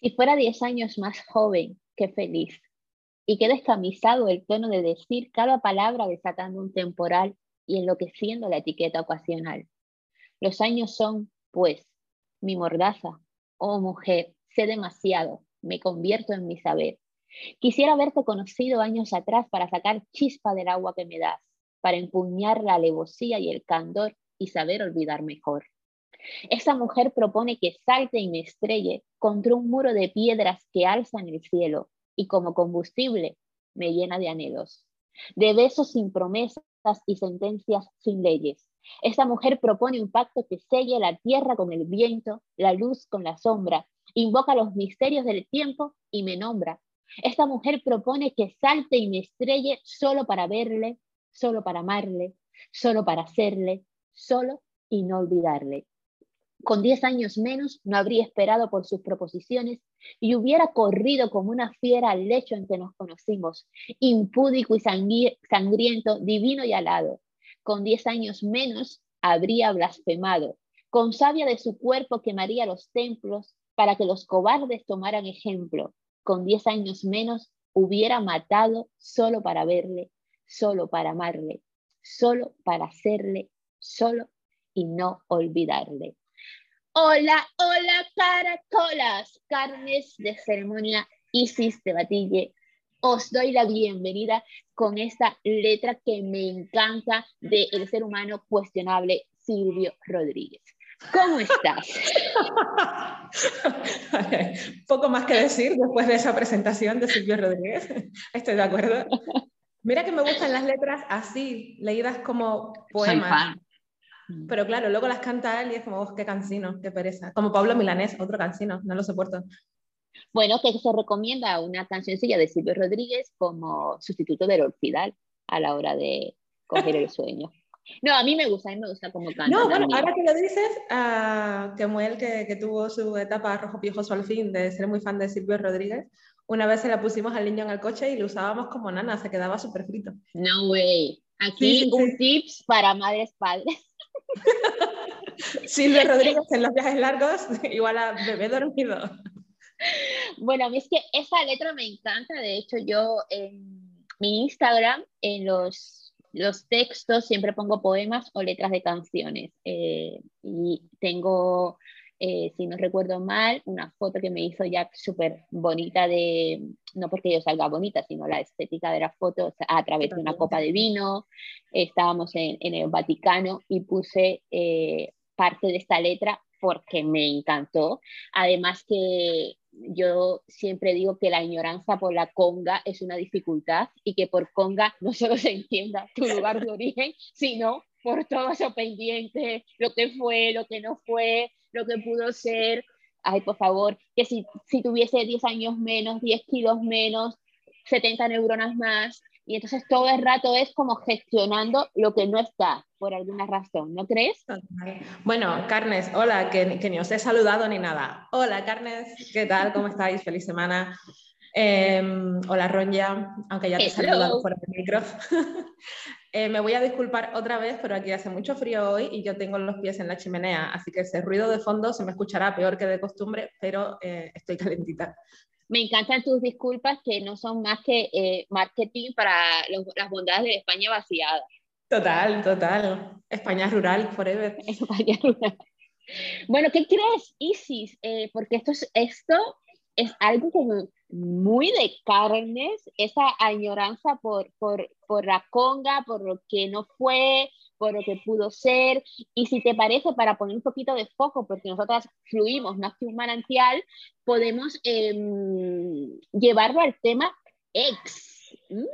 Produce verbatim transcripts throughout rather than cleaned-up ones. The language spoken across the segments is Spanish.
Si fuera diez años más joven, qué feliz. Y qué descamisado el tono de decir cada palabra desatando un temporal y enloqueciendo la etiqueta ocasional. Los años son, pues, mi mordaza. Oh mujer, sé demasiado, me convierto en mi saber. Quisiera haberte conocido años atrás para sacar chispa del agua que me das, para empuñar la alevosía y el candor y saber olvidar mejor. Esa mujer propone que salte y me estrelle contra un muro de piedras que alzan el cielo y como combustible me llena de anhelos, de besos sin promesas y sentencias sin leyes. Esa mujer propone un pacto que selle la tierra con el viento, la luz con la sombra, invoca los misterios del tiempo y me nombra. Esta mujer propone que salte y me estrelle solo para verle, solo para amarle, solo para hacerle, solo y no olvidarle. Con diez años menos no habría esperado por sus proposiciones y hubiera corrido como una fiera al lecho en que nos conocimos, impúdico y sangriento, divino y alado. Con diez años menos habría blasfemado, con savia de su cuerpo quemaría los templos para que los cobardes tomaran ejemplo. Con diez años menos hubiera matado solo para verle, solo para amarle, solo para hacerle, solo y no olvidarle. Hola, hola, caracolas, carnes de ceremonia Isis de Batiye. Os doy la bienvenida con esta letra que me encanta del ser humano cuestionable Silvio Rodríguez. ¿Cómo estás? Poco más que decir después de esa presentación de Silvio Rodríguez. Estoy de acuerdo. Mira que me gustan las letras así, leídas como poemas. Pero claro, luego las canta él y es como, oh, qué cansino, qué pereza. Como Pablo Milanés, otro cansino, no lo soporto. Bueno, que se recomienda una cancioncilla de Silvio Rodríguez como sustituto del orfidal a la hora de coger el sueño. No, a mí me gusta, a mí me gusta como canta. No, bueno, ahora que lo dices, uh, Kemuel, que, que tuvo su etapa Rojo Piojo Solfín de ser muy fan de Silvio Rodríguez, una vez se la pusimos al niño en el coche y lo usábamos como nana, se quedaba súper frito. No way. Aquí sí, sí, un sí. Tips para Madre Espalda. Silvio Rodríguez en los viajes largos, igual a bebé dormido. Bueno, a mí es que esa letra me encanta. De hecho, yo en mi Instagram, en los... los textos siempre pongo poemas o letras de canciones eh, y tengo, eh, si no recuerdo mal, una foto que me hizo Jack súper bonita de, no porque yo salga bonita, sino la estética de la foto a través de una copa de vino. Estábamos en, en el Vaticano y puse eh, parte de esta letra porque me encantó. Además que yo siempre digo que la ignorancia por la conga es una dificultad y que por conga no solo se entienda tu lugar de origen, sino por todo eso pendiente, lo que fue, lo que no fue, lo que pudo ser. Ay, por favor, que si, si tuviese diez años menos, diez kilos menos, setenta neuronas más, y entonces todo el rato es como gestionando lo que no está, por alguna razón, ¿no crees? Bueno, Carnes, hola, que, que ni os he saludado ni nada. Hola, Carnes, ¿qué tal? ¿Cómo estáis? Feliz semana. Eh, hola, Ronja, aunque ya te he saludado por el micro. eh, me voy a disculpar otra vez, pero aquí hace mucho frío hoy y yo tengo los pies en la chimenea, así que ese ruido de fondo se me escuchará peor que de costumbre, pero eh, estoy calentita. Me encantan tus disculpas, que no son más que eh, marketing para los, las bondades de España vaciada. Total, total. España rural, forever. España rural. Bueno, ¿qué crees, Isis? Eh, porque esto es, esto es algo como muy de Carnes, esa añoranza por, por, por la conga, por lo que no fue, por lo que pudo ser. Y si te parece, para poner un poquito de foco, porque nosotras fluimos más que un manantial, podemos eh, llevarlo al tema ex. Mm.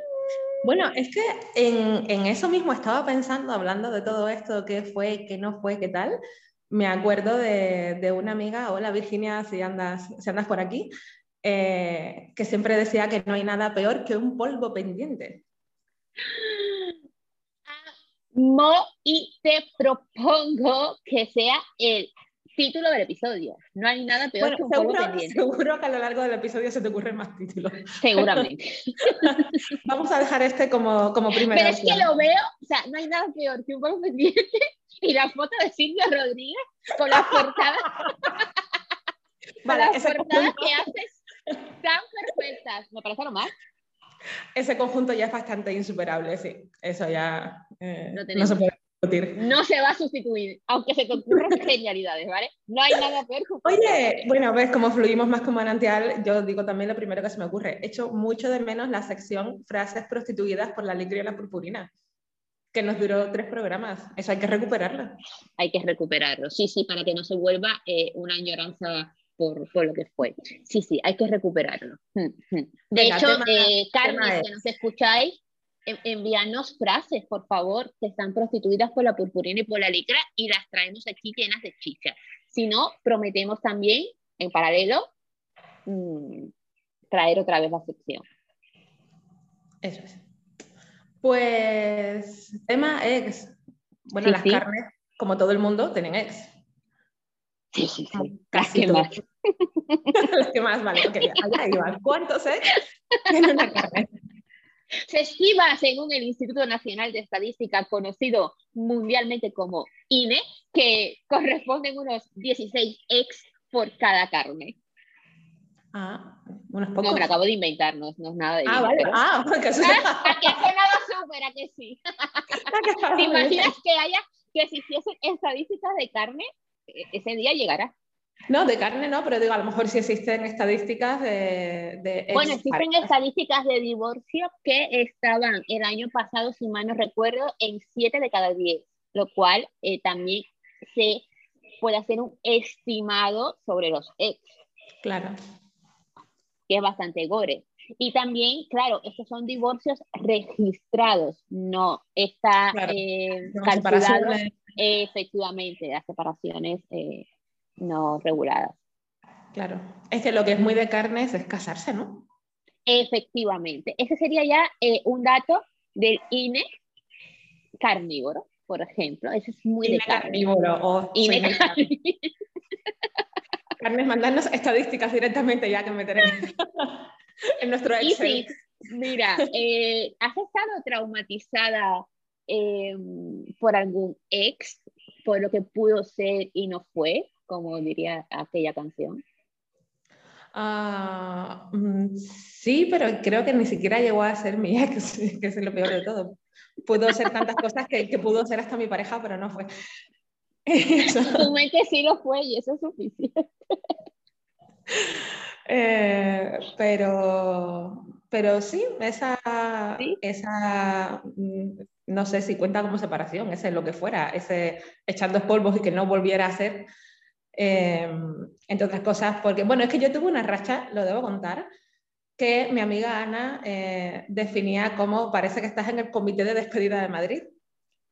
Bueno, es que en, en eso mismo estaba pensando, hablando de todo esto, qué fue, qué no fue, qué tal. Me acuerdo de, de una amiga, hola Virginia, si andas, si andas por aquí, eh, que siempre decía que no hay nada peor que un polvo pendiente. Mo y te propongo que sea el título del episodio. No hay nada peor bueno, que un seguro, polvo pendiente. Seguro que a lo largo del episodio se te ocurren más títulos. Seguramente. Vamos a dejar este como, como primera Pero opción. Es que lo veo, o sea, no hay nada peor que un polvo pendiente y la foto de Silvio Rodríguez con las portadas. Vale, las portadas que haces tan perfectas. ¿Me parece normal? Ese conjunto ya es bastante insuperable, sí. Eso ya eh, no se puede discutir. No se va a sustituir, aunque se te ocurran genialidades, ¿vale? No hay nada peor. Oye, bueno, ves cómo fluimos más con Manantial. Yo digo también lo primero que se me ocurre. Echo mucho de menos la sección frases prostituidas por la licra y la purpurina, que nos duró tres programas. Eso hay que recuperarlo. Hay que recuperarlo, sí, sí, para que no se vuelva eh, una añoranza por, por lo que fue. Sí, sí, hay que recuperarlo. De Venga, hecho, eh, Carmen, que nos escucháis, envíanos frases, por favor, que están prostituidas por la purpurina y por la licra, y las traemos aquí llenas de chicha. Si no, prometemos también, en paralelo, mmm, traer otra vez la sección. Eso es. Pues, tema ex. Bueno, sí, las sí. carnes, como todo el mundo, tienen ex. Sí, sí, sí. Las que más. Las que más, vale. Okay, allá iban. ¿Cuántos ex tienen una carne? Se estima, según el Instituto Nacional de Estadística, conocido mundialmente como I N E, que corresponden unos dieciséis ex por cada carne. Ah, unos pocos. No, me lo acabo de inventar, no, no es nada de... Ah, vale, pero... ah, porque... ah, ¿a que sonaba súper? ¿A que sí? ¿Te imaginas que haya, que si hiciesen estadísticas de carne, ese día llegará? No, de carne no, pero digo, a lo mejor sí existen estadísticas de... de bueno, existen estadísticas de divorcio que estaban el año pasado, si mal no recuerdo, en siete de cada diez, lo cual eh, también se puede hacer un estimado sobre los ex. Claro. Que es bastante gore. Y también, claro, estos son divorcios registrados, no está claro, eh, no, calculado eh, efectivamente las separaciones... Eh, no reguladas. Claro, es que lo que es muy de carnes es casarse, ¿no? Efectivamente, ese sería ya eh, un dato del I N E carnívoro, por ejemplo. Ese es muy I N E de carnívoro. carnívoro. Oh, I N E carnívoro. Carnes, mandarnos estadísticas directamente ya que meteremos en nuestro Excel. Y sí, mira, eh, ¿has estado traumatizada eh, por algún ex, por lo que pudo ser y no fue? Como diría aquella canción. Uh, sí, pero creo que ni siquiera llegó a ser mi ex, que es lo peor de todo. Pudo ser tantas cosas que, que pudo ser hasta mi pareja, pero no fue. Tu mente sí lo fue y eso es suficiente. eh, pero, pero sí, esa, ¿Sí? esa... no sé si cuenta como separación, ese lo que fuera, ese echar dos polvos y que no volviera a ser... Eh, entre otras cosas, porque bueno, es que yo tuve una racha, lo debo contar, que mi amiga Ana eh, definía como parece que estás en el comité de despedida de Madrid,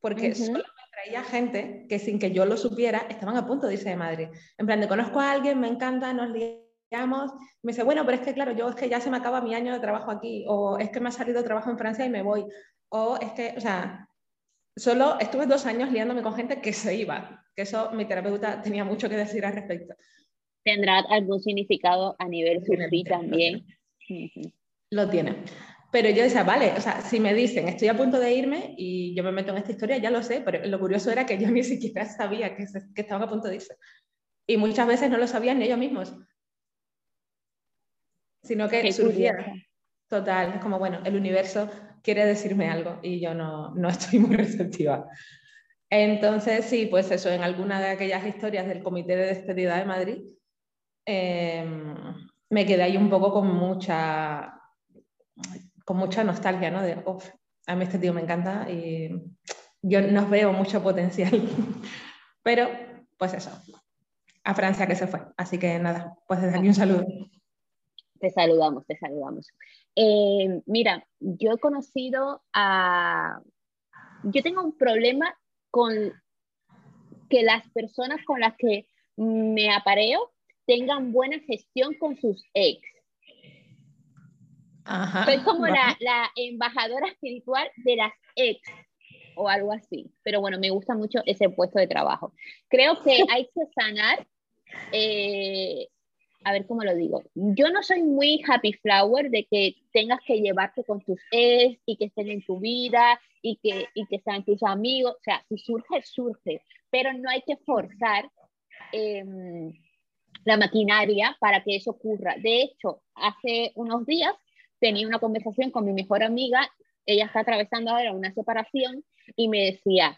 porque uh-huh. solo me traía gente que sin que yo lo supiera estaban a punto de irse de Madrid, en plan de conozco a alguien, me encanta, nos liamos, me dice bueno, pero es que claro, yo es que ya se me acaba mi año de trabajo aquí, o es que me ha salido trabajo en Francia y me voy, o es que, o sea, solo estuve dos años liándome con gente que se iba. Que eso mi terapeuta tenía mucho que decir al respecto. ¿Tendrá algún significado a nivel surfí también? Lo tiene. Pero yo decía, vale, o sea, si me dicen estoy a punto de irme y yo me meto en esta historia, ya lo sé, pero lo curioso era que yo ni siquiera sabía que, se, que estaban a punto de irse. Y muchas veces no lo sabían ni ellos mismos. Sino que surgía. Total, es como, bueno, el universo quiere decirme algo y yo no, no estoy muy receptiva. Entonces, sí, pues eso, en alguna de aquellas historias del Comité de Despedida de Madrid, eh, me quedé ahí un poco con mucha, con mucha nostalgia, ¿no? De, oh, a mí este tío me encanta y yo no veo mucho potencial. Pero, pues eso, a Francia que se fue. Así que nada, pues desde aquí un saludo. Te saludamos, te saludamos. Eh, mira, yo he conocido a... Yo tengo un problema... con que las personas con las que me apareo tengan buena gestión con sus ex. Ajá, soy como bueno. la, la embajadora espiritual de las ex o algo así, pero bueno, me gusta mucho ese puesto de trabajo. Creo que hay que sanar, eh, a ver cómo lo digo, yo no soy muy happy flower de que tengas que llevarte con tus ex y que estén en tu vida y que, y que sean tus amigos, o sea, si surge, surge, pero no hay que forzar eh, la maquinaria para que eso ocurra. De hecho, hace unos días tenía una conversación con mi mejor amiga, ella está atravesando ahora una separación, y me decía,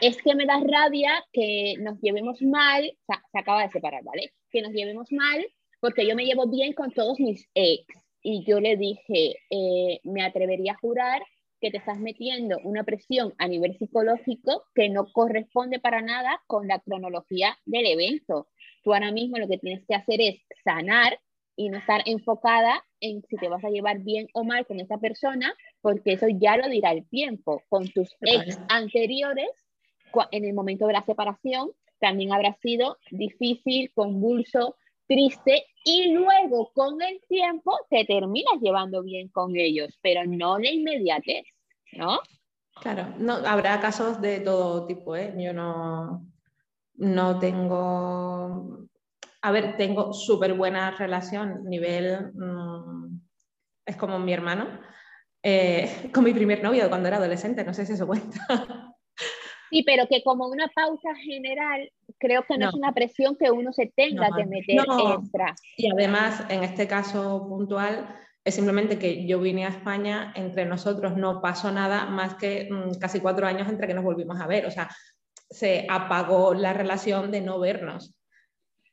es que me da rabia que nos llevemos mal, o sea, se acaba de separar, ¿vale? Que nos llevemos mal porque yo me llevo bien con todos mis ex. Y yo le dije, eh, me atrevería a jurar que te estás metiendo una presión a nivel psicológico que no corresponde para nada con la cronología del evento. Tú ahora mismo lo que tienes que hacer es sanar y no estar enfocada en si te vas a llevar bien o mal con esa persona, porque eso ya lo dirá el tiempo. Con tus ex anteriores, en el momento de la separación, también habrá sido difícil, convulso, triste, y luego con el tiempo te terminas llevando bien con ellos, pero no la inmediatez, ¿no? Claro, no, habrá casos de todo tipo, ¿eh? Yo no, no tengo... A ver, tengo súper buena relación, nivel... Mmm, es como mi hermano, eh, con mi primer novio cuando era adolescente, no sé si eso cuenta. Sí, pero que como una pausa general, creo que no, no es una presión que uno se tenga no, que meter no. extra. Y además, en este caso puntual, es simplemente que yo vine a España, entre nosotros no pasó nada más que mmm, casi cuatro años entre que nos volvimos a ver. O sea, se apagó la relación de no vernos,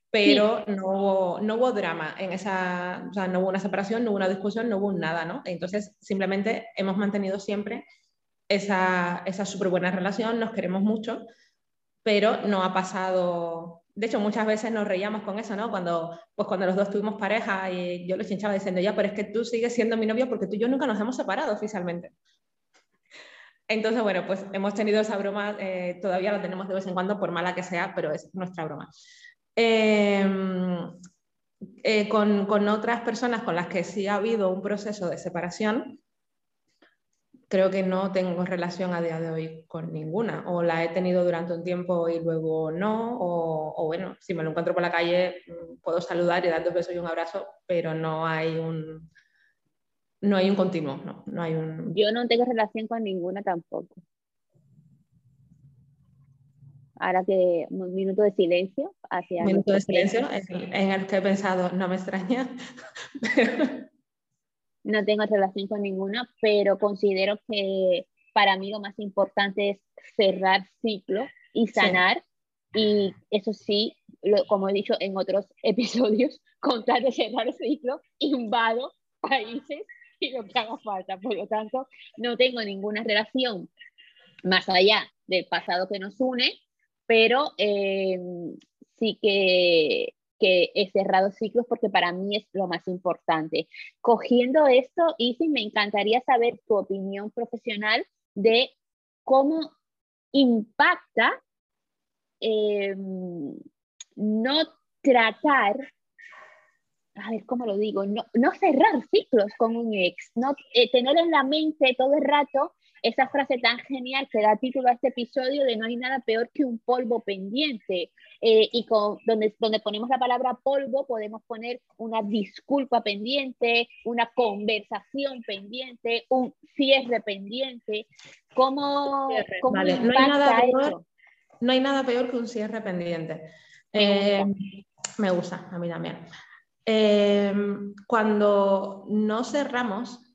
pero sí. no, hubo, no hubo drama en esa, o sea, no hubo una separación, no hubo una discusión, no hubo nada, ¿no? Entonces, simplemente hemos mantenido siempre esa, esa súper buena relación, nos queremos mucho, pero no ha pasado. De hecho, muchas veces nos reíamos con eso, ¿no? Cuando, pues cuando los dos tuvimos pareja, y yo lo chinchaba diciendo, ya, pero es que tú sigues siendo mi novio porque tú y yo nunca nos hemos separado oficialmente. Entonces, bueno, pues hemos tenido esa broma, eh, todavía la tenemos de vez en cuando, por mala que sea, pero es nuestra broma. Eh, eh, con, con otras personas con las que sí ha habido un proceso de separación, creo que no tengo relación a día de hoy con ninguna, o la he tenido durante un tiempo y luego no, o, o bueno, si me lo encuentro por la calle puedo saludar y dar dos besos y un abrazo, pero no hay un, no hay un continuo, no, no hay un... Yo no tengo relación con ninguna tampoco. Ahora que un minuto de silencio hacia... Un minuto de silencio en, en el que he pensado, no me extraña, pero... No tengo relación con ninguna, pero considero que para mí lo más importante es cerrar ciclo y sanar. Sí. Y eso sí, lo, como he dicho en otros episodios, con tal de cerrar ciclo, invado países y lo que haga falta. Por lo tanto, no tengo ninguna relación más allá del pasado que nos une, pero eh, sí que... que he cerrado ciclos porque para mí es lo más importante. Cogiendo esto, Isis, me encantaría saber tu opinión profesional de cómo impacta eh, no tratar, a ver cómo lo digo, no, no cerrar ciclos con un ex, no, eh, tener en la mente todo el rato esa frase tan genial que da título a este episodio de no hay nada peor que un polvo pendiente, eh, y con, donde, donde ponemos la palabra polvo podemos poner una disculpa pendiente, una conversación pendiente, un cierre pendiente. ¿Cómo, cierre, cómo vale. no, hay nada peor, no hay nada peor que un cierre pendiente. Eh, me gusta, a mí también. Eh, cuando no cerramos,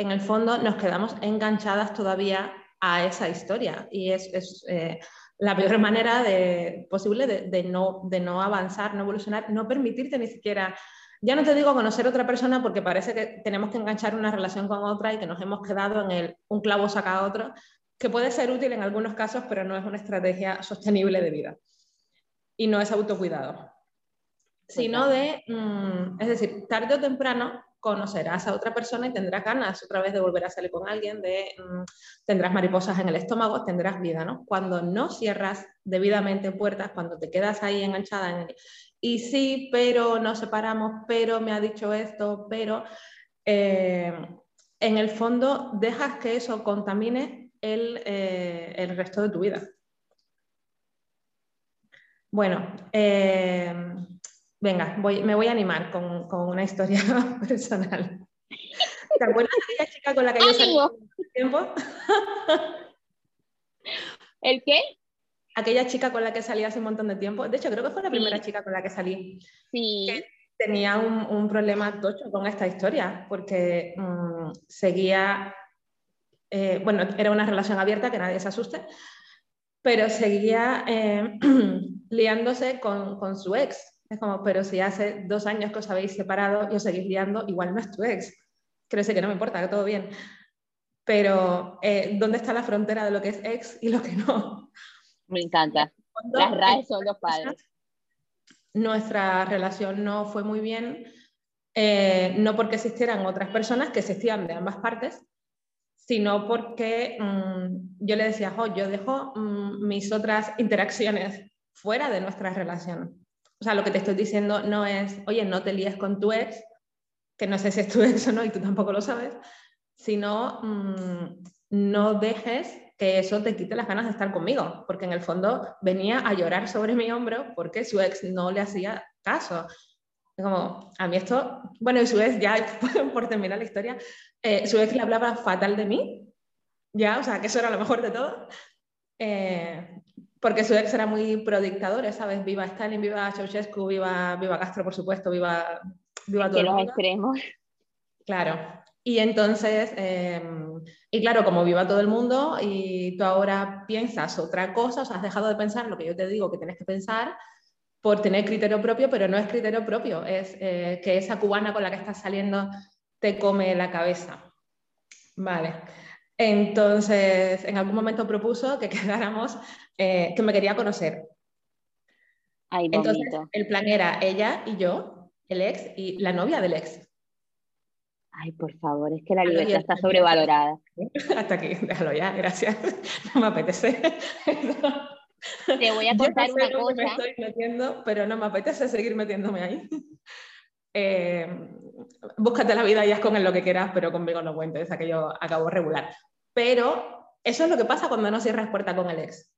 en el fondo nos quedamos enganchadas todavía a esa historia y es, es eh, la peor manera de, posible de, de, no, de no avanzar, no evolucionar, no permitirte ni siquiera, ya no te digo conocer otra persona porque parece que tenemos que enganchar una relación con otra y que nos hemos quedado en el un clavo saca otro, que puede ser útil en algunos casos, pero no es una estrategia sostenible de vida y no es autocuidado, sino de, mm, es decir, tarde o temprano conocerás a otra persona y tendrás ganas otra vez de volver a salir con alguien, de, mmm, tendrás mariposas en el estómago, tendrás vida, ¿no? Cuando no cierras debidamente puertas, cuando te quedas ahí enganchada en el, y sí, pero nos separamos, pero me ha dicho esto, pero eh, en el fondo dejas que eso contamine el, eh, el resto de tu vida. Bueno, eh, venga, voy, me voy a animar con, con una historia personal. ¿Te acuerdas de aquella chica con la que yo salí hace tiempo? ¿El qué? aquella chica con la que salí hace un montón de tiempo, de hecho creo que fue la primera sí. chica con la que salí, sí. que tenía un, un problema tocho con esta historia, porque mmm, seguía, eh, bueno, era una relación abierta, que nadie se asuste, pero seguía eh, liándose con, con su ex. Es como, pero si hace dos años que os habéis separado y os seguís liando, igual no es tu ex. Creo que no me importa, que todo bien. Pero, eh, ¿dónde está la frontera de lo que es ex y lo que no? Me encanta. Cuando Las raíces son los padres. Nuestra relación no fue muy bien, eh, no porque existieran otras personas que existían de ambas partes, sino porque mmm, yo le decía, oh, yo dejo mmm, mis otras interacciones fuera de nuestra relación. O sea, lo que te estoy diciendo no es, oye, no te líes con tu ex, que no sé si es tu ex o no, y tú tampoco lo sabes, sino mmm, no dejes que eso te quite las ganas de estar conmigo, porque en el fondo venía a llorar sobre mi hombro porque su ex no le hacía caso. Como, a mí esto, bueno, y su ex, ya por terminar la historia, eh, su ex le hablaba fatal de mí, ya, o sea, que eso era lo mejor de todo. Eh, Porque su ex era muy prodictador, ¿sabes? Viva Stalin, viva Ceausescu, viva, viva Castro, por supuesto, viva, viva todo el mundo. De los extremos. Claro. Y entonces, eh, y claro, como viva todo el mundo y tú ahora piensas otra cosa, o sea, has dejado de pensar lo que yo te digo que tienes que pensar por tener criterio propio, pero no es criterio propio, es eh, que esa cubana con la que estás saliendo te come la cabeza. Vale. Entonces, en algún momento propuso que quedáramos, eh, que me quería conocer. Ay, entonces, el plan era ella y yo, el ex y la novia del ex. Ay, por favor, es que la libertad Ay, está sobrevalorada. Hasta aquí, déjalo ya, gracias. No me apetece. Te voy a contar una cosa. Me estoy metiendo, pero no me apetece seguir metiéndome ahí. Eh, búscate la vida y haz con él lo que quieras, pero conmigo no cuentes, aquello acabó regular. Pero eso es lo que pasa cuando no cierras puerta con el ex.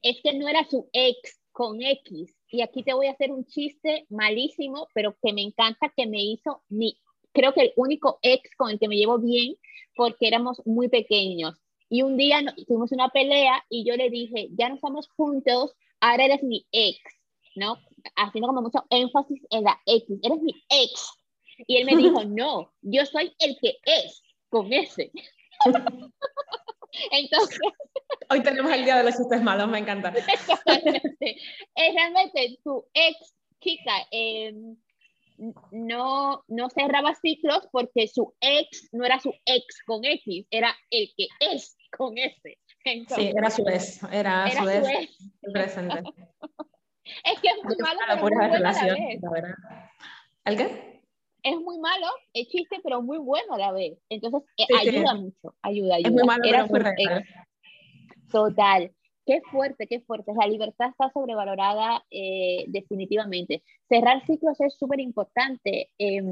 Es que no era su ex, con X. Y aquí te voy a hacer un chiste malísimo, pero que me encanta, que me hizo mi, creo que el único ex con el que me llevo bien, porque éramos muy pequeños. Y un día no, tuvimos una pelea y yo le dije, ya no estamos juntos, ahora eres mi ex, ¿no? Haciendo como mucho énfasis en la X, eres mi ex. Y él me dijo, no, yo soy el que es, con ese. Entonces... Hoy tenemos el día de los chistes malos, me encanta. Exactamente. Es realmente tu ex, chica, eh, no, no cerraba ciclos porque su ex no era su ex con X, era el que es con ese. Entonces, sí, era su ex, era, era su ex. Presente. Es que es muy malo, pero muy bueno a la vez. ¿El qué? Es muy malo, es chiste, pero muy bueno a la vez. Entonces, eh, sí, ayuda sí. mucho, ayuda, ayuda. Es muy malo, Era pero muy ex. Total. Qué fuerte, qué fuerte. La libertad está sobrevalorada, eh, definitivamente. Cerrar ciclos es súper importante. Eh,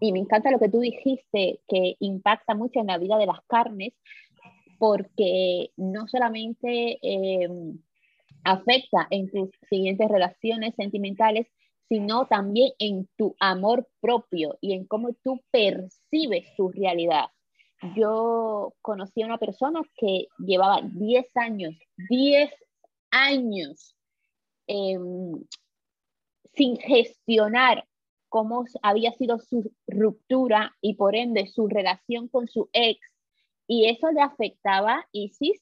y me encanta lo que tú dijiste, que impacta mucho en la vida de las carnes, porque no solamente... Eh, afecta en tus siguientes relaciones sentimentales, sino también en tu amor propio y en cómo tú percibes tu realidad. Yo conocí a una persona que llevaba diez años eh, sin gestionar cómo había sido su ruptura y por ende su relación con su ex, y eso le afectaba y sí,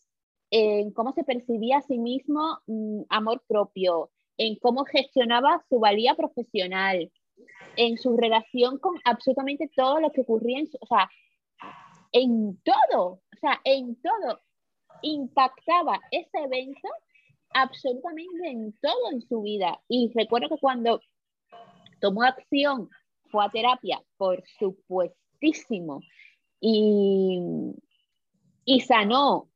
en cómo se percibía a sí mismo mm, amor propio, en cómo gestionaba su valía profesional, en su relación con absolutamente todo lo que ocurría, en su, o sea, en todo, o sea, en todo impactaba ese evento absolutamente en todo en su vida. Y recuerdo que cuando tomó acción, fue a terapia, por supuestísimo, y, y sanó.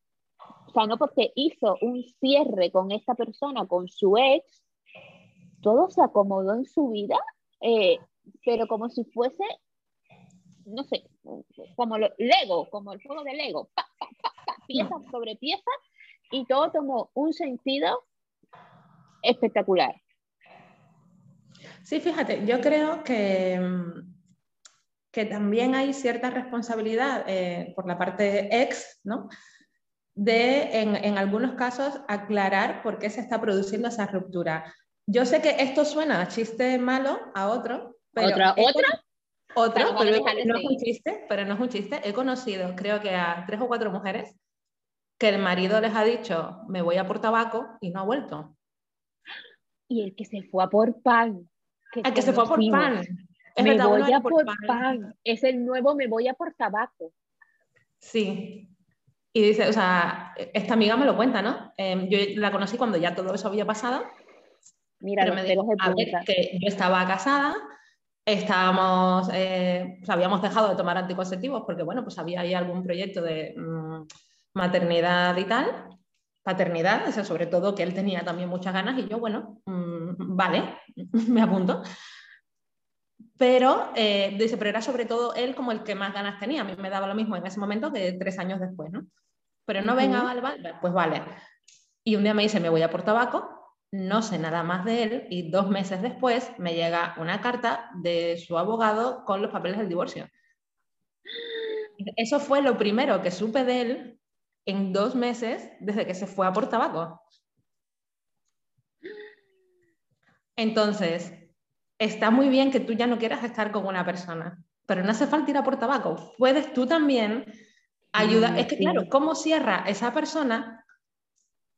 O sea, no porque hizo un cierre con esta persona, con su ex, todo se acomodó en su vida, eh, pero como si fuese, no sé, como lo, Lego, como el juego de Lego, pa, pa, pa, pa, pieza sobre pieza, y todo tomó un sentido espectacular. Sí, fíjate, yo creo que, que también hay cierta responsabilidad eh, por la parte ex, ¿no? de, en, en algunos casos, aclarar por qué se está produciendo esa ruptura. Yo sé que esto suena a chiste malo, a otro, pero... ¿Otra? Esto, ¿Otra? Otro, claro, pero no seguir. es un chiste, pero no es un chiste. He conocido, creo que a tres o cuatro mujeres que el marido les ha dicho, me voy a por tabaco, y no ha vuelto. Y el que se fue a por pan. Que el que se fue a por pan. Es me voy a por, por pan. pan. Es el nuevo me voy a por tabaco. Sí. Y dice, o sea, esta amiga me lo cuenta, ¿no? Eh, yo la conocí cuando ya todo eso había pasado. Mira, pero me dijo, a ver, que yo estaba casada, estábamos, eh, pues habíamos dejado de tomar anticonceptivos porque, bueno, pues había ahí algún proyecto de mmm, maternidad y tal, paternidad, o sea, sobre todo que él tenía también muchas ganas y yo, bueno, mmm, vale, me apunto. Pero, eh, dice, pero era sobre todo él como el que más ganas tenía, a mí me daba lo mismo en ese momento que tres años después, ¿no? Pero no, venga, vale, vale, pues vale. Y un día me dice, me voy a por tabaco. No sé nada más de él y dos meses después me llega una carta de su abogado con los papeles del divorcio. Eso fue lo primero que supe de él en dos meses desde que se fue a por tabaco. Entonces, está muy bien que tú ya no quieras estar con una persona, pero no hace falta ir a por tabaco. Puedes tú también ayudar. Es que claro, ¿cómo cierra esa persona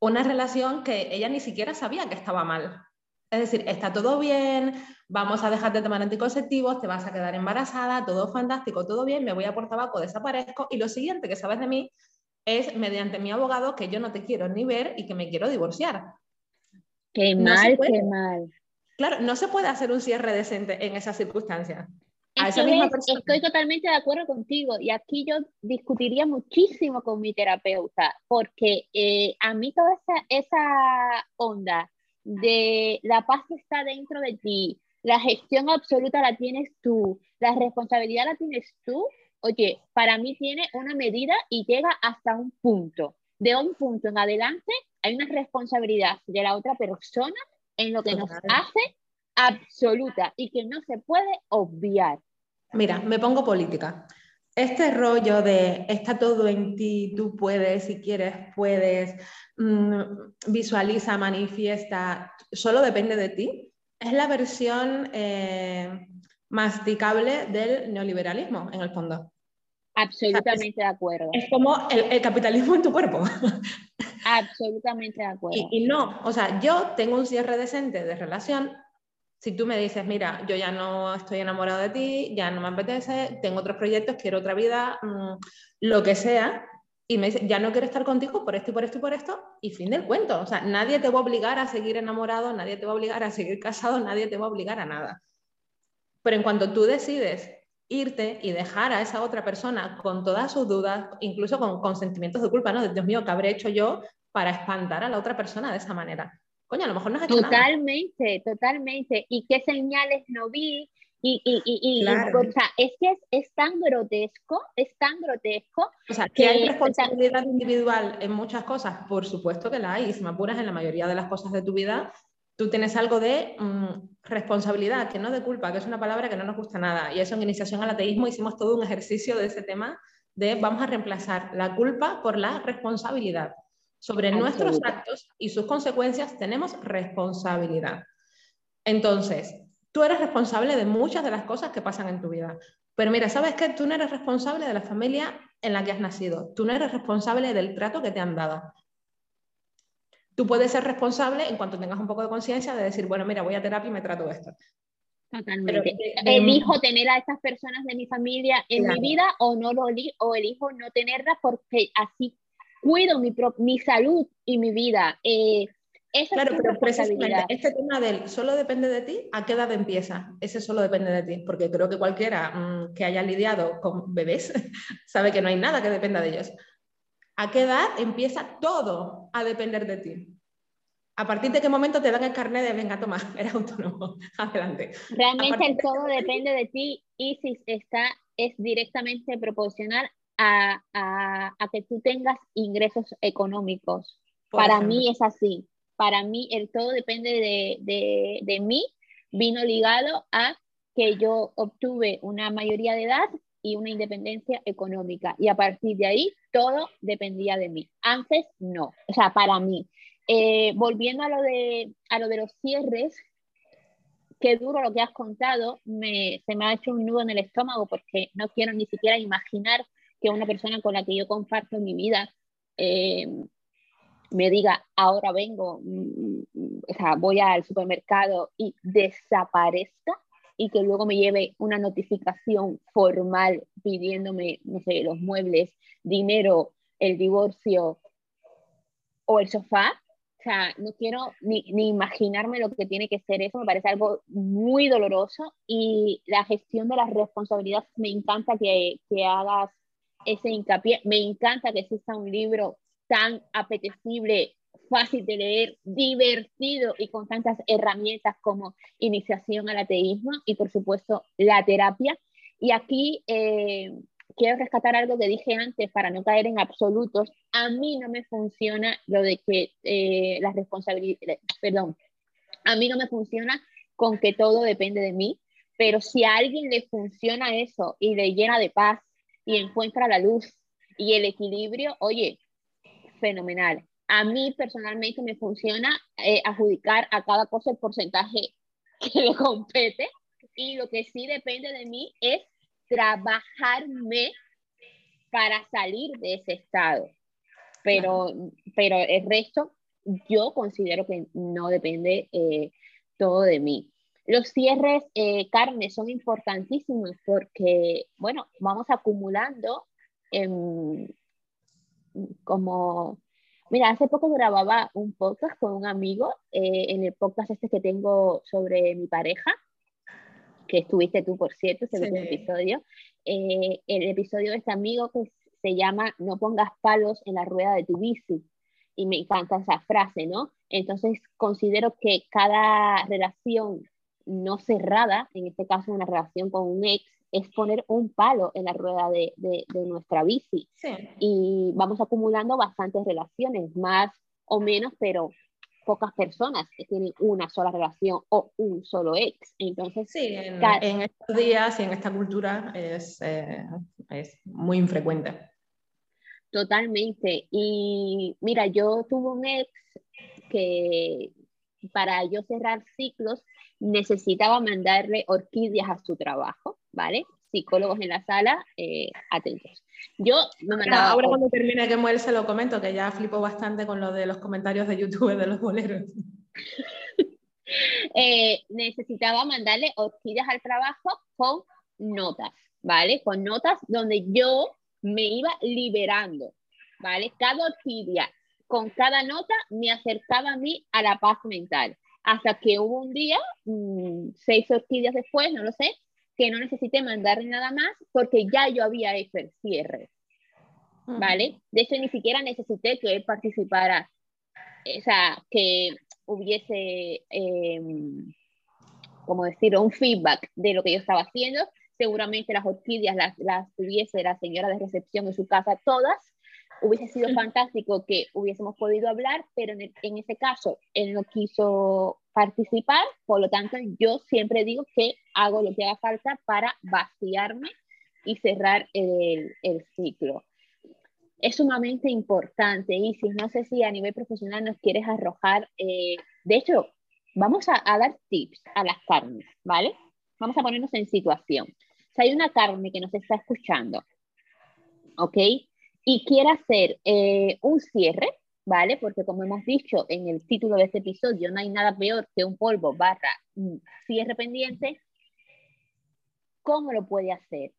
una relación que ella ni siquiera sabía que estaba mal? Es decir, está todo bien, vamos a dejar de tomar anticonceptivos, te vas a quedar embarazada, todo fantástico, todo bien, me voy a por tabaco, desaparezco, y lo siguiente que sabes de mí es mediante mi abogado que yo no te quiero ni ver y que me quiero divorciar. Qué mal, qué mal. Claro, no se puede hacer un cierre decente en esas circunstancias. A esa misma persona. Estoy totalmente de acuerdo contigo y aquí yo discutiría muchísimo con mi terapeuta porque eh, a mí toda esa, esa onda de la paz está dentro de ti, la gestión absoluta la tienes tú, la responsabilidad la tienes tú, oye, para mí tiene una medida y llega hasta un punto. De un punto en adelante hay una responsabilidad de la otra persona en lo que nos hace absoluta y que no se puede obviar. Mira, me pongo política. Este rollo de está todo en ti, tú puedes, si quieres puedes, mmm, visualiza, manifiesta, solo depende de ti, es la versión eh, masticable del neoliberalismo en el fondo. Absolutamente, o sea, es, de acuerdo. Es como el, el capitalismo en tu cuerpo. Absolutamente de acuerdo. Y, y no, o sea, yo tengo un cierre decente de relación. Si tú me dices, mira, yo ya no estoy enamorado de ti, ya no me apetece, tengo otros proyectos, quiero otra vida, mmm, lo que sea, y me dices, ya no quiero estar contigo por esto y por esto y por esto, y fin del cuento. O sea, nadie te va a obligar a seguir enamorado, nadie te va a obligar a seguir casado, nadie te va a obligar a nada. Pero en cuanto tú decides irte y dejar a esa otra persona con todas sus dudas, incluso con, con sentimientos de culpa, ¿no? De Dios mío, ¿qué habré hecho yo para espantar a la otra persona de esa manera? Coño, a lo mejor no has hecho totalmente, nada. Totalmente. ¿Y qué señales no vi? Y, y, y, y claro. O sea, es que es, es tan grotesco, es tan grotesco. O sea, que, que hay responsabilidad individual en muchas cosas, por supuesto que la hay, y si me apuras en la mayoría de las cosas de tu vida, tú tienes algo de mm, responsabilidad, que no de culpa, que es una palabra que no nos gusta nada. Y eso en Iniciación al Ateísmo hicimos todo un ejercicio de ese tema, de vamos a reemplazar la culpa por la responsabilidad. Sobre Absoluta. Nuestros actos y sus consecuencias tenemos responsabilidad. Entonces, tú eres responsable de muchas de las cosas que pasan en tu vida. Pero mira, ¿sabes qué? Tú no eres responsable de la familia en la que has nacido. Tú no eres responsable del trato que te han dado. Tú puedes ser responsable en cuanto tengas un poco de conciencia de decir, bueno, mira, voy a terapia y me trato esto. Totalmente. Pero, elijo tener a estas personas de mi familia en claro. mi vida o, no lo, o elijo no tenerlas porque así cuido mi, pro mi salud y mi vida. Eh, esa claro, es pero precisamente este tema del solo depende de ti, ¿a qué edad empieza? Ese solo depende de ti, porque creo que cualquiera mmm, que haya lidiado con bebés sabe que no hay nada que dependa de ellos. ¿A qué edad empieza todo a depender de ti? ¿A partir de qué momento te dan el carnet de venga, toma, eres autónomo, adelante? Realmente el todo de... depende de ti y si está, es directamente proporcional A, a, a que tú tengas ingresos económicos. Por para ejemplo. Mí es así. Para mí el todo depende de, de, de mí. Vino ligado a que yo obtuve una mayoría de edad y una independencia económica. Y a partir de ahí, todo dependía de mí. Antes, no. O sea, para mí. Eh, volviendo a lo, de, a lo de los cierres, qué duro lo que has contado. Me, se me ha hecho un nudo en el estómago porque no quiero ni siquiera imaginar que una persona con la que yo comparto mi vida eh, me diga, ahora vengo, o sea, voy al supermercado y desaparezca, y que luego me lleve una notificación formal pidiéndome, no sé, los muebles, dinero, el divorcio o el sofá. O sea, no quiero ni, ni imaginarme lo que tiene que ser eso. Me parece algo muy doloroso, y la gestión de las responsabilidades, me encanta que, que hagas ese hincapié. Me encanta que exista un libro tan apetecible, fácil de leer, divertido y con tantas herramientas como Iniciación al Ateísmo y, por supuesto, la terapia. Y aquí eh, quiero rescatar algo que dije antes para no caer en absolutos. A mí no me funciona lo de que eh, las responsabilidades, perdón, a mí no me funciona con que todo depende de mí, pero si a alguien le funciona eso y le llena de paz y encuentra la luz y el equilibrio, oye, fenomenal. A mí personalmente me funciona eh, adjudicar a cada cosa el porcentaje que le compete, y lo que sí depende de mí es trabajarme para salir de ese estado. Pero, pero el resto yo considero que no depende eh, todo de mí. Los cierres, eh, Carmen, son importantísimos porque, bueno, vamos acumulando eh, como... Mira, hace poco grababa un podcast con un amigo, eh, en el podcast este que tengo sobre mi pareja, que estuviste tú, por cierto, ese sí. episodio. Eh, el episodio de este amigo que se llama No pongas palos en la rueda de tu bici. Y me encanta esa frase, ¿no? Entonces considero que cada relación no cerrada, en este caso una relación con un ex, es poner un palo en la rueda de, de, de nuestra bici. Sí. Y vamos acumulando bastantes relaciones, más o menos, pero pocas personas que tienen una sola relación o un solo ex. Entonces, sí, en, cada... en estos días y en esta cultura es, eh, es muy infrecuente. Totalmente. Y mira, yo tuve un ex que para yo cerrar ciclos necesitaba mandarle orquídeas a su trabajo, ¿vale? Psicólogos en la sala, eh, atentos. Yo me mandaba... Ahora, ahora cuando termine Kemuel se lo comento, que ya flipo bastante con lo de los comentarios de YouTube de los boleros. eh, necesitaba mandarle orquídeas al trabajo con notas, ¿vale? Con notas donde yo me iba liberando, ¿vale? Cada orquídea, con cada nota, me acercaba a mí a la paz mental. Hasta que hubo un día, mmm, seis orquídeas después, no lo sé, que no necesité mandarle nada más porque ya yo había hecho el cierre, ¿vale? De hecho, ni siquiera necesité que él participara, o sea, que hubiese, eh, como decirlo, un feedback de lo que yo estaba haciendo. Seguramente las orquídeas las, las tuviese la señora de recepción en su casa todas. Hubiese sido fantástico que hubiésemos podido hablar, pero en, el, en ese caso él no quiso participar, por lo tanto yo siempre digo que hago lo que haga falta para vaciarme y cerrar el, el ciclo. Es sumamente importante, Isis. No sé si a nivel profesional nos quieres arrojar, eh, de hecho vamos a, a dar tips a las carnes, ¿vale? Vamos a ponernos en situación. Si hay una carne que nos está escuchando, ¿ok? Y quiere hacer eh, un cierre, ¿vale? Porque como hemos dicho en el título de este episodio, no hay nada peor que un polvo barra cierre pendiente. ¿Cómo lo puede hacer?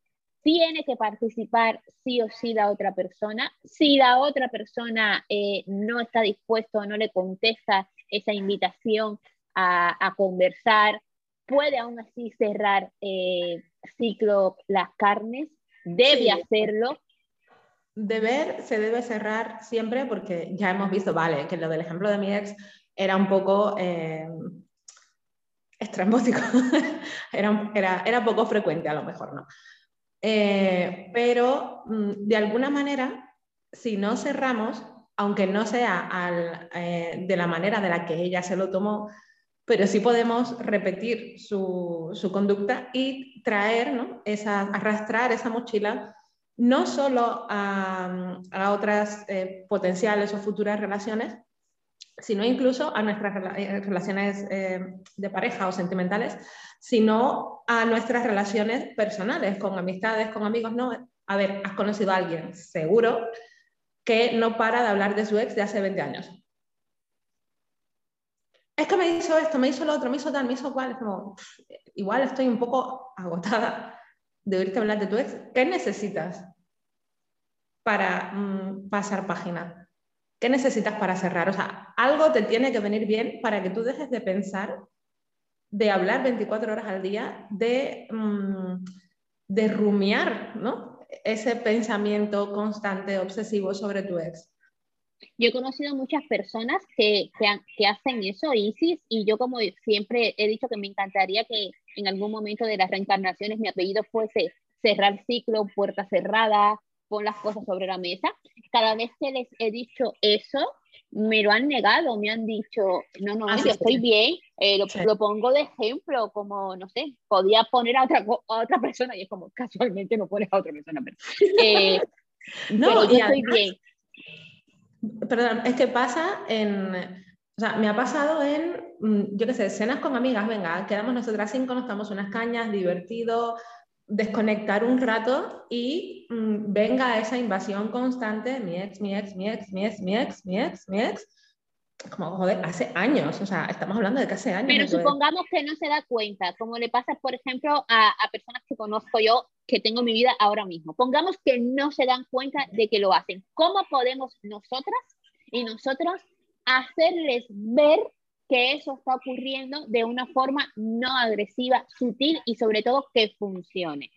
Tiene que participar sí o sí la otra persona. Si la otra persona eh, no está dispuesta o no le contesta esa invitación a, a conversar, puede aún así cerrar eh, ciclo las carnes, debe sí. hacerlo. Deber se debe cerrar siempre, porque ya hemos visto, vale, que lo del ejemplo de mi ex era un poco eh, estrambótico, era, era, era poco frecuente a lo mejor, ¿no? Eh, pero de alguna manera, si no cerramos, aunque no sea al, eh, de la manera de la que ella se lo tomó, pero sí podemos repetir su, su conducta y traer, ¿no?, esa, arrastrar esa mochila no solo a, a otras eh, potenciales o futuras relaciones, sino incluso a nuestras relaciones eh, de pareja o sentimentales, sino a nuestras relaciones personales, con amistades, con amigos. No, a ver, has conocido a alguien, seguro, que no para de hablar de su ex de hace veinte años. Es que me hizo esto, me hizo lo otro, me hizo tal, me hizo cual. Es como, pff, igual estoy un poco agotada de oírte hablar de tu ex. ¿Qué necesitas para mm, pasar página? ¿Qué necesitas para cerrar? O sea, algo te tiene que venir bien para que tú dejes de pensar, de hablar veinticuatro horas al día, de, mm, de rumiar, ¿no?, ese pensamiento constante, obsesivo sobre tu ex. Yo he conocido muchas personas que, que, que hacen eso, Isis, y yo, como siempre he dicho, que me encantaría que en algún momento de las reencarnaciones mi apellido fuese cerrar ciclo, puerta cerrada, pon las cosas sobre la mesa. Cada vez que les he dicho eso, me lo han negado, me han dicho, no, no, ah, yo sí, estoy sí. bien, eh, lo, sí. lo pongo de ejemplo, como, no sé, podía poner a otra, a otra persona, y es como, casualmente no pones a otra persona, pero, eh, no, pero yo estoy además, bien. Perdón, es que pasa en, o sea, me ha pasado en, yo qué sé, cenas con amigas, venga, quedamos nosotras cinco, nos tomamos unas cañas, divertido, desconectar un rato, y mmm, venga esa invasión constante, mi ex, mi ex, mi ex, mi ex, mi ex, mi ex, mi ex, como, joder, hace años, o sea, estamos hablando de que hace años. Pero supongamos que no se da cuenta, como le pasa, por ejemplo, a, a personas que conozco yo, que tengo en mi vida ahora mismo. Pongamos que no se dan cuenta de que lo hacen. ¿Cómo podemos nosotras y nosotros hacerles ver que eso está ocurriendo de una forma no agresiva, sutil y sobre todo que funcione?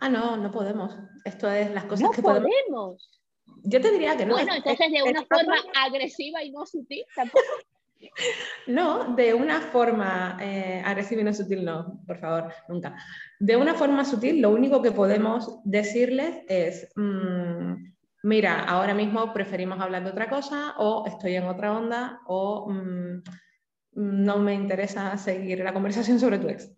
Ah, no, no podemos. Esto es las cosas no que podemos. podemos. Yo te diría que no. Bueno, entonces de una forma agresiva y no sutil tampoco. No, de una forma eh, agresiva y no sutil no, por favor, nunca. De una forma sutil, lo único que podemos decirles es, mmm, mira, ahora mismo preferimos hablar de otra cosa, o estoy en otra onda, o mmm, no me interesa seguir la conversación sobre tu ex. O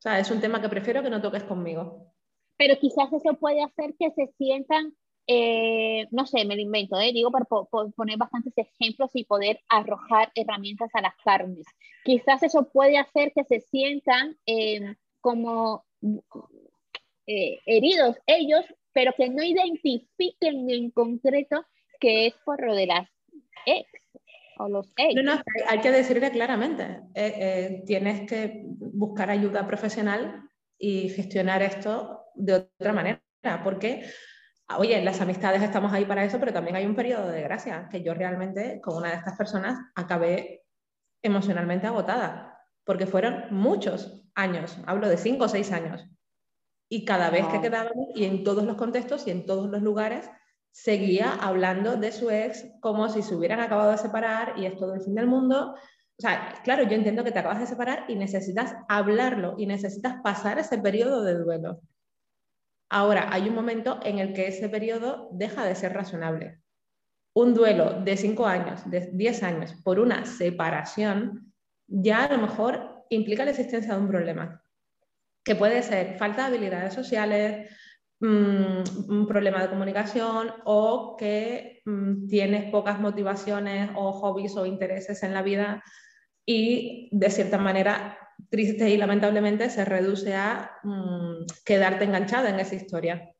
sea, es un tema que prefiero que no toques conmigo. Pero quizás eso puede hacer que se sientan... Eh, no sé, me lo invento, ¿eh? digo, para po po poner bastantes ejemplos y poder arrojar herramientas a las carnes. Quizás eso puede hacer que se sientan eh, como eh, heridos ellos, pero que no identifiquen en concreto que es por lo de las ex o los ex. No, no, hay que decirle claramente, eh, eh, tienes que buscar ayuda profesional y gestionar esto de otra manera, porque... Oye, las amistades estamos ahí para eso, pero también hay un periodo de gracia, que yo realmente con una de estas personas acabé emocionalmente agotada, porque fueron muchos años, hablo de cinco o seis años, y cada vez que quedábamos, y en todos los contextos y en todos los lugares, seguía hablando de su ex como si se hubieran acabado de separar y es todo el fin del mundo. O sea, claro, yo entiendo que te acabas de separar y necesitas hablarlo, y necesitas pasar ese periodo de duelo. Ahora, hay un momento en el que ese periodo deja de ser razonable. Un duelo de cinco años, de diez años, por una separación, ya a lo mejor implica la existencia de un problema, que puede ser falta de habilidades sociales, mmm, un problema de comunicación, o que mmm, tienes pocas motivaciones o hobbies o intereses en la vida, y de cierta manera... triste y lamentablemente se reduce a mmm, quedarte enganchada en esa historia.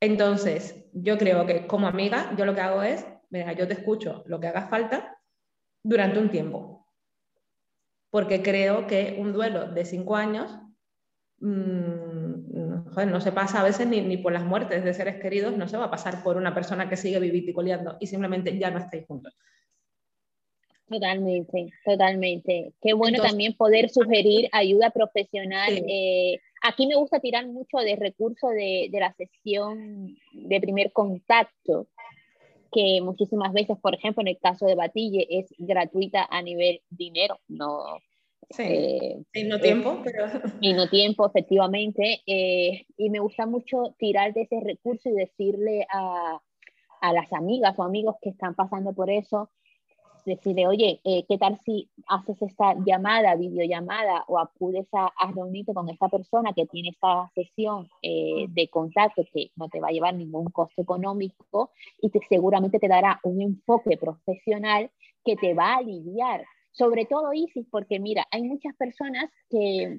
Entonces, yo creo que como amiga, yo lo que hago es, mira, yo te escucho lo que haga falta durante un tiempo, porque creo que un duelo de cinco años mmm, joder, no se pasa a veces ni, ni por las muertes de seres queridos, no se va a pasar por una persona que sigue viviticoleando y simplemente ya no estáis juntos. Totalmente, totalmente. Qué bueno. Entonces, también poder sugerir ayuda profesional. Sí. Eh, aquí me gusta tirar mucho de recursos de, de la sesión de primer contacto, que muchísimas veces, por ejemplo, en el caso de Batiye, es gratuita a nivel dinero. No, sí, eh, y no tiempo. Eh, pero... Y no tiempo, efectivamente. Eh, y me gusta mucho tirar de ese recurso y decirle a, a las amigas o amigos que están pasando por eso, decirle, oye, eh, ¿qué tal si haces esta llamada, videollamada, o acudes a, a reunirte con esta persona que tiene esta sesión eh, de contacto que no te va a llevar ningún costo económico y que seguramente te dará un enfoque profesional que te va a aliviar? Sobre todo, Isis, porque mira, hay muchas personas que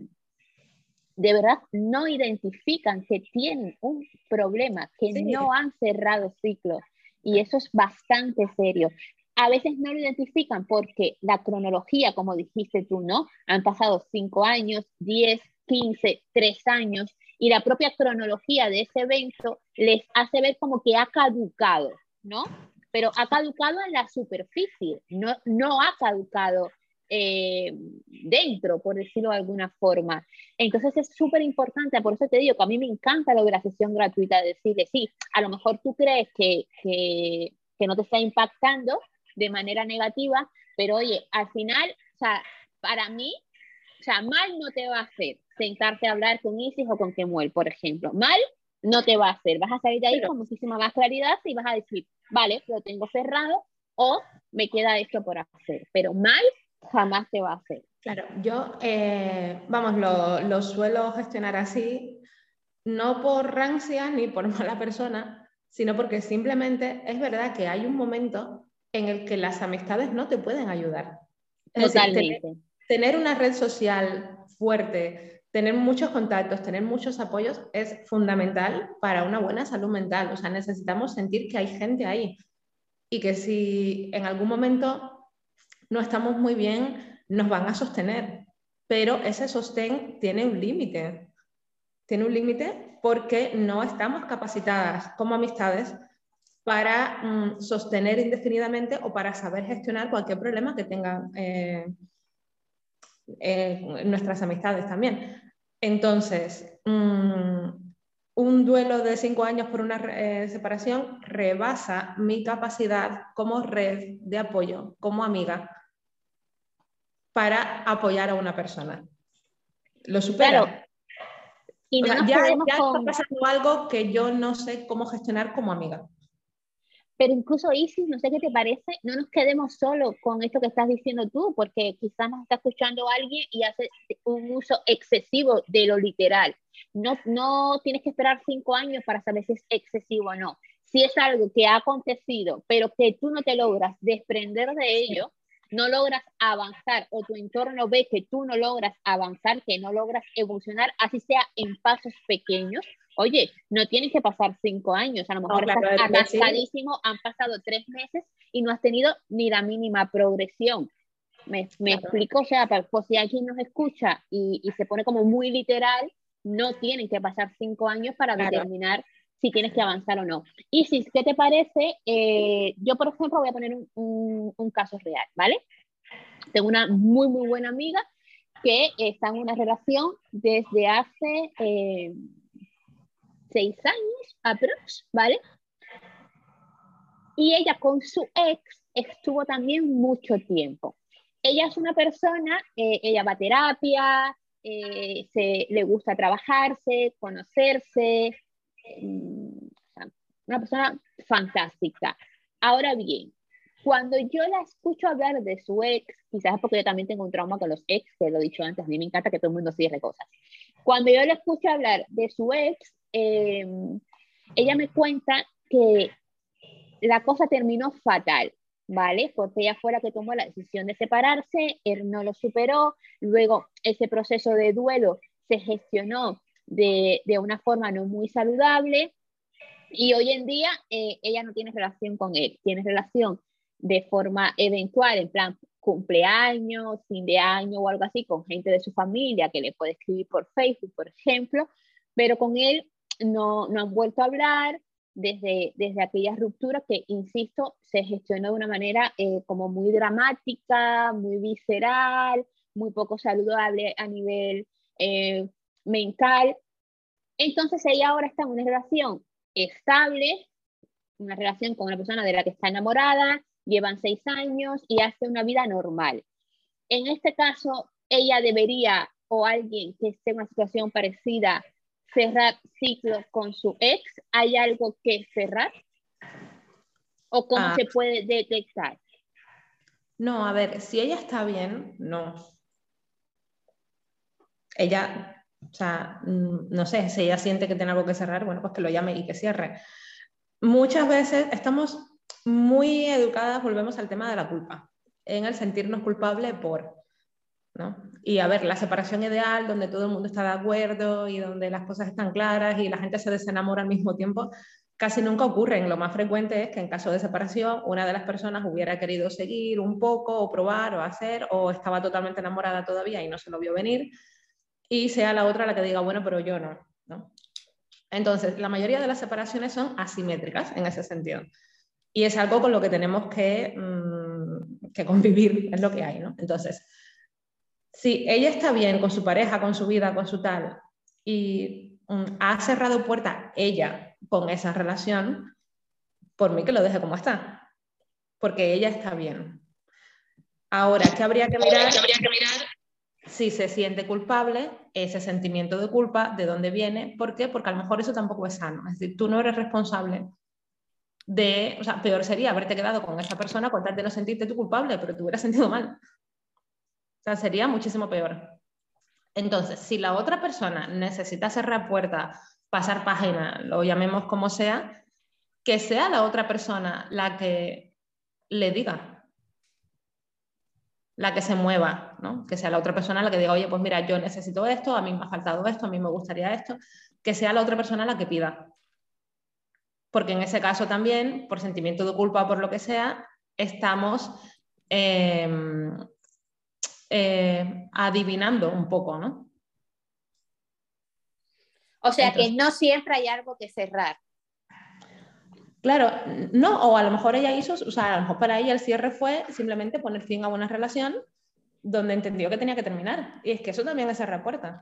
de verdad no identifican que tienen un problema, que sí, no han cerrado ciclos, y eso es bastante serio. A veces no lo identifican porque la cronología, como dijiste tú, ¿no? Han pasado cinco años, diez, quince, tres años, y la propia cronología de ese evento les hace ver como que ha caducado, ¿no? Pero ha caducado en la superficie, no, no ha caducado eh, dentro, por decirlo de alguna forma. Entonces es súper importante, por eso te digo que a mí me encanta lo de la sesión gratuita, decirle, sí, a lo mejor tú crees que, que, que no te está impactando de manera negativa, pero oye, al final, o sea, para mí, o sea, mal no te va a hacer sentarte a hablar con Isis o con Kemuel, por ejemplo. Mal no te va a hacer, vas a salir de ahí pero, con muchísima más claridad y vas a decir, vale, lo tengo cerrado o me queda esto por hacer, pero mal jamás te va a hacer. Claro, yo, eh, vamos, lo, lo suelo gestionar así, no por rancia ni por mala persona, sino porque simplemente es verdad que hay un momento en el que las amistades no te pueden ayudar. Es Totalmente. Decir, tener, tener una red social fuerte, tener muchos contactos, tener muchos apoyos es fundamental para una buena salud mental. O sea, necesitamos sentir que hay gente ahí y que si en algún momento no estamos muy bien, nos van a sostener. Pero ese sostén tiene un límite. Tiene un límite porque no estamos capacitadas como amistades para mm, sostener indefinidamente o para saber gestionar cualquier problema que tengan eh, eh, nuestras amistades también. Entonces, mmm, un duelo de cinco años por una eh, separación rebasa mi capacidad como red de apoyo, como amiga, para apoyar a una persona. Lo supero. Claro. Y no, o sea, ya, ya con... está pasando algo que yo no sé cómo gestionar como amiga. Pero incluso, Isis, no sé qué te parece, no nos quedemos solo con esto que estás diciendo tú, porque quizás nos está escuchando alguien y hace un uso excesivo de lo literal. No, no tienes que esperar cinco años para saber si es excesivo o no. Si es algo que ha acontecido, pero que tú no te logras desprender de ello, no logras avanzar, o tu entorno ve que tú no logras avanzar, que no logras evolucionar, así sea en pasos pequeños. Oye, no tienes que pasar cinco años, a lo mejor no, claro, estás atascadísimo, han pasado tres meses y no has tenido ni la mínima progresión. Me, me claro. explico, o sea, pues si alguien nos escucha y, y se pone como muy literal, no tienen que pasar cinco años para claro. determinar si tienes que avanzar o no. Isis, ¿qué te parece? Eh, yo, por ejemplo, voy a poner un, un, un caso real, ¿vale? Tengo una muy, muy buena amiga que está en una relación desde hace... Eh, seis años aprox, ¿vale? Y ella con su ex estuvo también mucho tiempo. Ella es una persona, eh, ella va a terapia, eh, se, le gusta trabajarse, conocerse, eh, una persona fantástica. Ahora bien, cuando yo la escucho hablar de su ex, quizás porque yo también tengo un trauma con los ex, te lo he dicho antes, a mí me encanta que todo el mundo cierre cosas. Cuando yo la escucho hablar de su ex, Eh, ella me cuenta que la cosa terminó fatal, ¿vale? Porque ella fue la que tomó la decisión de separarse, él no lo superó, luego ese proceso de duelo se gestionó de, de una forma no muy saludable y hoy en día eh, ella no tiene relación con él, tiene relación de forma eventual, en plan cumpleaños, fin de año o algo así, con gente de su familia que le puede escribir por Facebook, por ejemplo, pero con él No, no han vuelto a hablar desde, desde aquella ruptura que, insisto, se gestionó de una manera eh, como muy dramática, muy visceral, muy poco saludable a nivel eh, mental. Entonces ella ahora está en una relación estable, una relación con una persona de la que está enamorada, llevan seis años y hace una vida normal. En este caso, ella debería, o alguien que esté en una situación parecida, cerrar ciclos con su ex. ¿Hay algo que cerrar? ¿O cómo ah, se puede detectar? No, a ver, si ella está bien, no. Ella, o sea, no sé, si ella siente que tiene algo que cerrar, bueno, pues que lo llame y que cierre. Muchas veces estamos muy educadas, volvemos al tema de la culpa, en el sentirnos culpables por... ¿no? Y a ver, la separación ideal, donde todo el mundo está de acuerdo y donde las cosas están claras y la gente se desenamora al mismo tiempo, casi nunca ocurren. Lo más frecuente es que en caso de separación una de las personas hubiera querido seguir un poco o probar o hacer, o estaba totalmente enamorada todavía y no se lo vio venir, y sea la otra la que diga, bueno, pero yo no, ¿no? Entonces, la mayoría de las separaciones son asimétricas en ese sentido. Y es algo con lo que tenemos que, mmm, que convivir, es lo que hay, ¿no? Entonces, si ella está bien con su pareja, con su vida, con su tal, y um, ha cerrado puerta ella con esa relación, por mí que lo deje como está, porque ella está bien. Ahora, ¿qué habría que mirar? ¿Qué habría que mirar? Si se siente culpable, ese sentimiento de culpa, ¿de dónde viene? ¿Por qué? Porque a lo mejor eso tampoco es sano. Es decir, tú no eres responsable de... O sea, peor sería haberte quedado con esa persona con tal de no sentirte tú culpable, pero te hubieras sentido mal. O sea, sería muchísimo peor. Entonces, si la otra persona necesita cerrar puerta, pasar página, lo llamemos como sea, que sea la otra persona la que le diga, la que se mueva, ¿no? Que sea la otra persona la que diga, oye, pues mira, yo necesito esto, a mí me ha faltado esto, a mí me gustaría esto, que sea la otra persona la que pida. Porque en ese caso también, por sentimiento de culpa o por lo que sea, estamos... Eh, Eh, adivinando un poco, ¿no? O sea, entonces, que no siempre hay algo que cerrar. Claro, no, o a lo mejor ella hizo, o sea, a lo mejor para ella el cierre fue simplemente poner fin a una relación donde entendió que tenía que terminar, y es que eso también es cerrar puertas.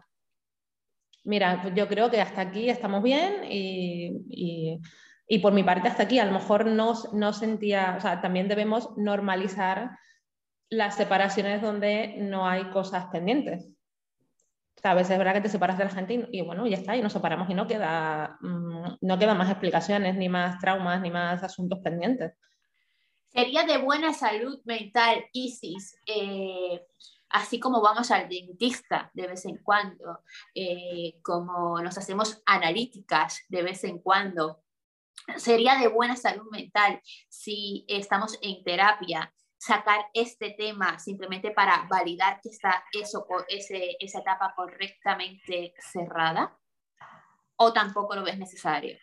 Mira, yo creo que hasta aquí estamos bien y, y, y por mi parte hasta aquí. A lo mejor no, no sentía, o sea, también debemos normalizar las separaciones donde no hay cosas pendientes. O sea, a veces es verdad que te separas de la gente y, y bueno, ya está, y nos separamos y no queda, mmm, no queda más explicaciones, ni más traumas, ni más asuntos pendientes. Sería de buena salud mental, Isis, eh, así como vamos al dentista de vez en cuando, eh, como nos hacemos analíticas de vez en cuando. Sería de buena salud mental si estamos en terapia, sacar este tema simplemente para validar que está eso, ese, esa etapa correctamente cerrada, o tampoco lo ves necesario.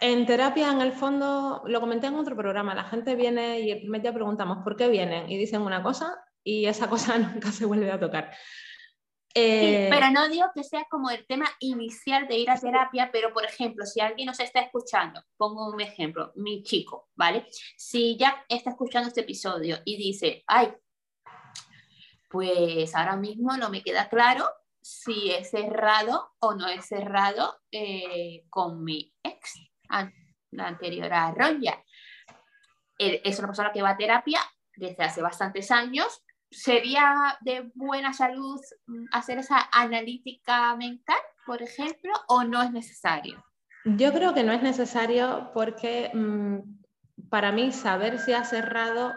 En terapia, en el fondo, lo comenté en otro programa, la gente viene y el primer día preguntamos por qué vienen y dicen una cosa y esa cosa nunca se vuelve a tocar. Eh... Sí, pero no digo que sea como el tema inicial de ir a terapia, pero por ejemplo, si alguien nos está escuchando, pongo un ejemplo, mi chico, ¿vale? Si ya está escuchando este episodio y dice, ay, pues ahora mismo no me queda claro si he cerrado o no he cerrado eh, con mi ex, la anterior a Roya. Es una persona que va a terapia desde hace bastantes años. ¿Sería de buena salud hacer esa analítica mental, por ejemplo, o no es necesario? Yo creo que no es necesario porque mmm, para mí saber si ha cerrado...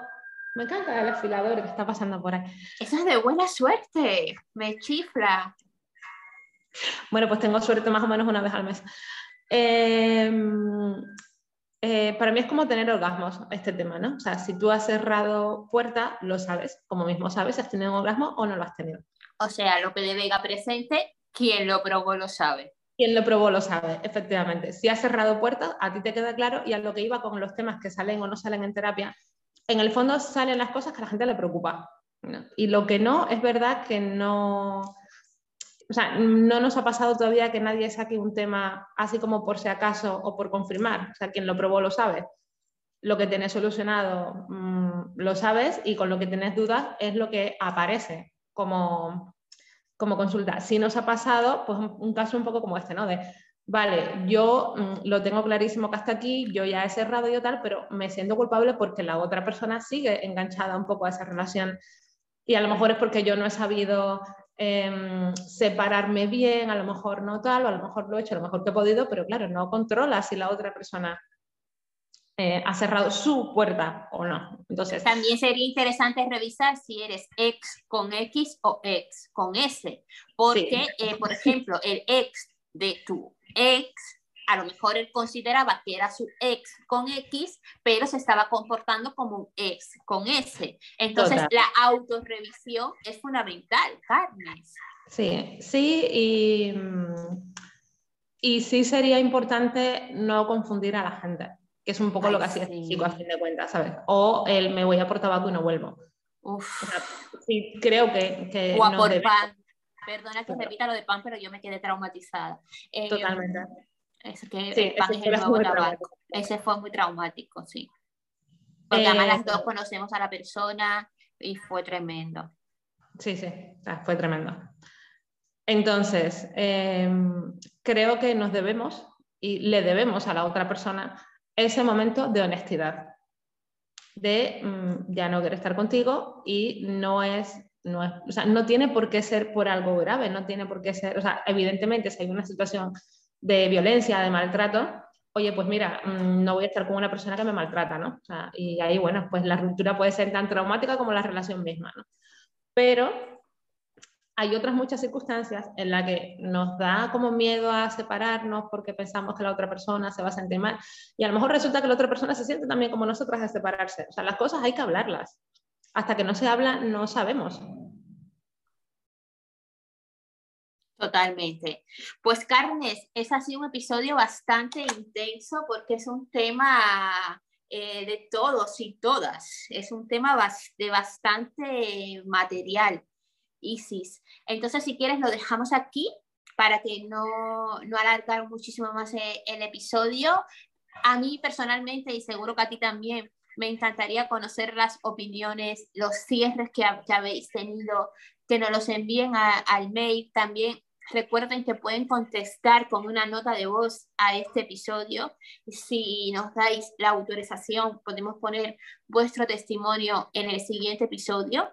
Me encanta el afilador que está pasando por ahí. Eso es de buena suerte, me chifla. Bueno, pues tengo suerte más o menos una vez al mes. Eh, Eh, para mí es como tener orgasmos este tema, ¿no? O sea, si tú has cerrado puerta, lo sabes, como mismo sabes si has tenido un orgasmo o no lo has tenido. O sea, Lope de Vega presente, quien lo probó lo sabe. Quien lo probó lo sabe, efectivamente. Si has cerrado puertas, a ti te queda claro, y a lo que iba con los temas que salen o no salen en terapia, en el fondo salen las cosas que a la gente le preocupa, ¿no? Y lo que no, es verdad que no... O sea, no nos ha pasado todavía que nadie saque un tema así como por si acaso o por confirmar. O sea, quien lo probó lo sabe. Lo que tenés solucionado mmm, lo sabes, y con lo que tenés dudas es lo que aparece como, como consulta. Si nos ha pasado, pues un caso un poco como este, ¿no? De, vale, yo mmm, lo tengo clarísimo que hasta aquí, yo ya he cerrado y tal, pero me siento culpable porque la otra persona sigue enganchada un poco a esa relación. Y a lo mejor es porque yo no he sabido... Eh, separarme bien, a lo mejor no tal, o a lo mejor lo he hecho, a lo mejor que he podido, pero claro, no controla si la otra persona eh, ha cerrado su puerta o no. Entonces, también sería interesante revisar si eres ex con X o ex con S, porque, sí. eh, por ejemplo, el ex de tu ex, a lo mejor él consideraba que era su ex con X, pero se estaba comportando como un ex con S. Entonces, total, la autorrevisión es fundamental, Carnes. Sí, sí, y, y sí sería importante no confundir a la gente, que es un poco Ay, lo que hacía sí. este chico a fin de cuentas, ¿sabes? O el me voy a por tabaco y no vuelvo. Uf. O sea, sí, creo que... que o a no por debemos. pan. Perdona que repita lo de pan, pero yo me quedé traumatizada. Eh, Totalmente. Es que sí, el pan es el nuevo tabaco. Ese fue muy traumático, sí. Porque eh, además las dos conocemos a la persona y fue tremendo. Sí, sí, ah, fue tremendo. Entonces, eh, creo que nos debemos y le debemos a la otra persona ese momento de honestidad. De mmm, ya no quiero estar contigo y no es... No, es, o sea, no tiene por qué ser por algo grave, no tiene por qué ser... O sea, evidentemente, si hay una situación de violencia, de maltrato, oye, pues mira, no voy a estar con una persona que me maltrata, ¿no? O sea, y ahí, bueno, pues la ruptura puede ser tan traumática como la relación misma, ¿no? Pero hay otras muchas circunstancias en las que nos da como miedo a separarnos porque pensamos que la otra persona se va a sentir mal, y a lo mejor resulta que la otra persona se siente también como nosotras a separarse. O sea, las cosas hay que hablarlas. Hasta que no se habla, no sabemos. Totalmente. Pues, Carnes, ese ha sido un episodio bastante intenso porque es un tema eh, de todos y todas. Es un tema bas- de bastante material, Isis. Entonces, si quieres, lo dejamos aquí para que no, no alargar muchísimo más el, el episodio. A mí personalmente, y seguro que a ti también, me encantaría conocer las opiniones, los cierres que, que habéis tenido, que nos los envíen a, al mail. También recuerden que pueden contestar con una nota de voz a este episodio. Si nos dais la autorización, podemos poner vuestro testimonio en el siguiente episodio,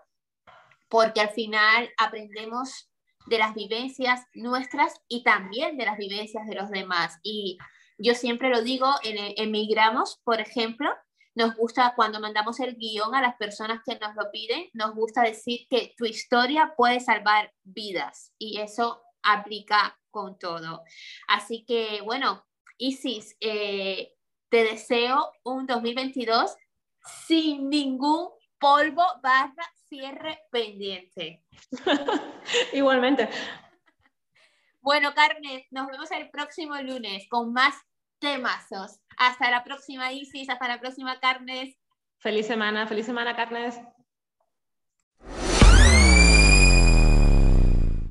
porque al final aprendemos de las vivencias nuestras y también de las vivencias de los demás. Y yo siempre lo digo, en, en Migramos, por ejemplo, nos gusta, cuando mandamos el guión a las personas que nos lo piden, nos gusta decir que tu historia puede salvar vidas, y eso aplica con todo. Así que, bueno, Isis, eh, te deseo un dos mil veintidós sin ningún polvo barra cierre pendiente. Igualmente. Bueno, Carmen, nos vemos el próximo lunes con más temazos. Hasta la próxima, Isis. Hasta la próxima, Carnes. Feliz semana, feliz semana, Carnes.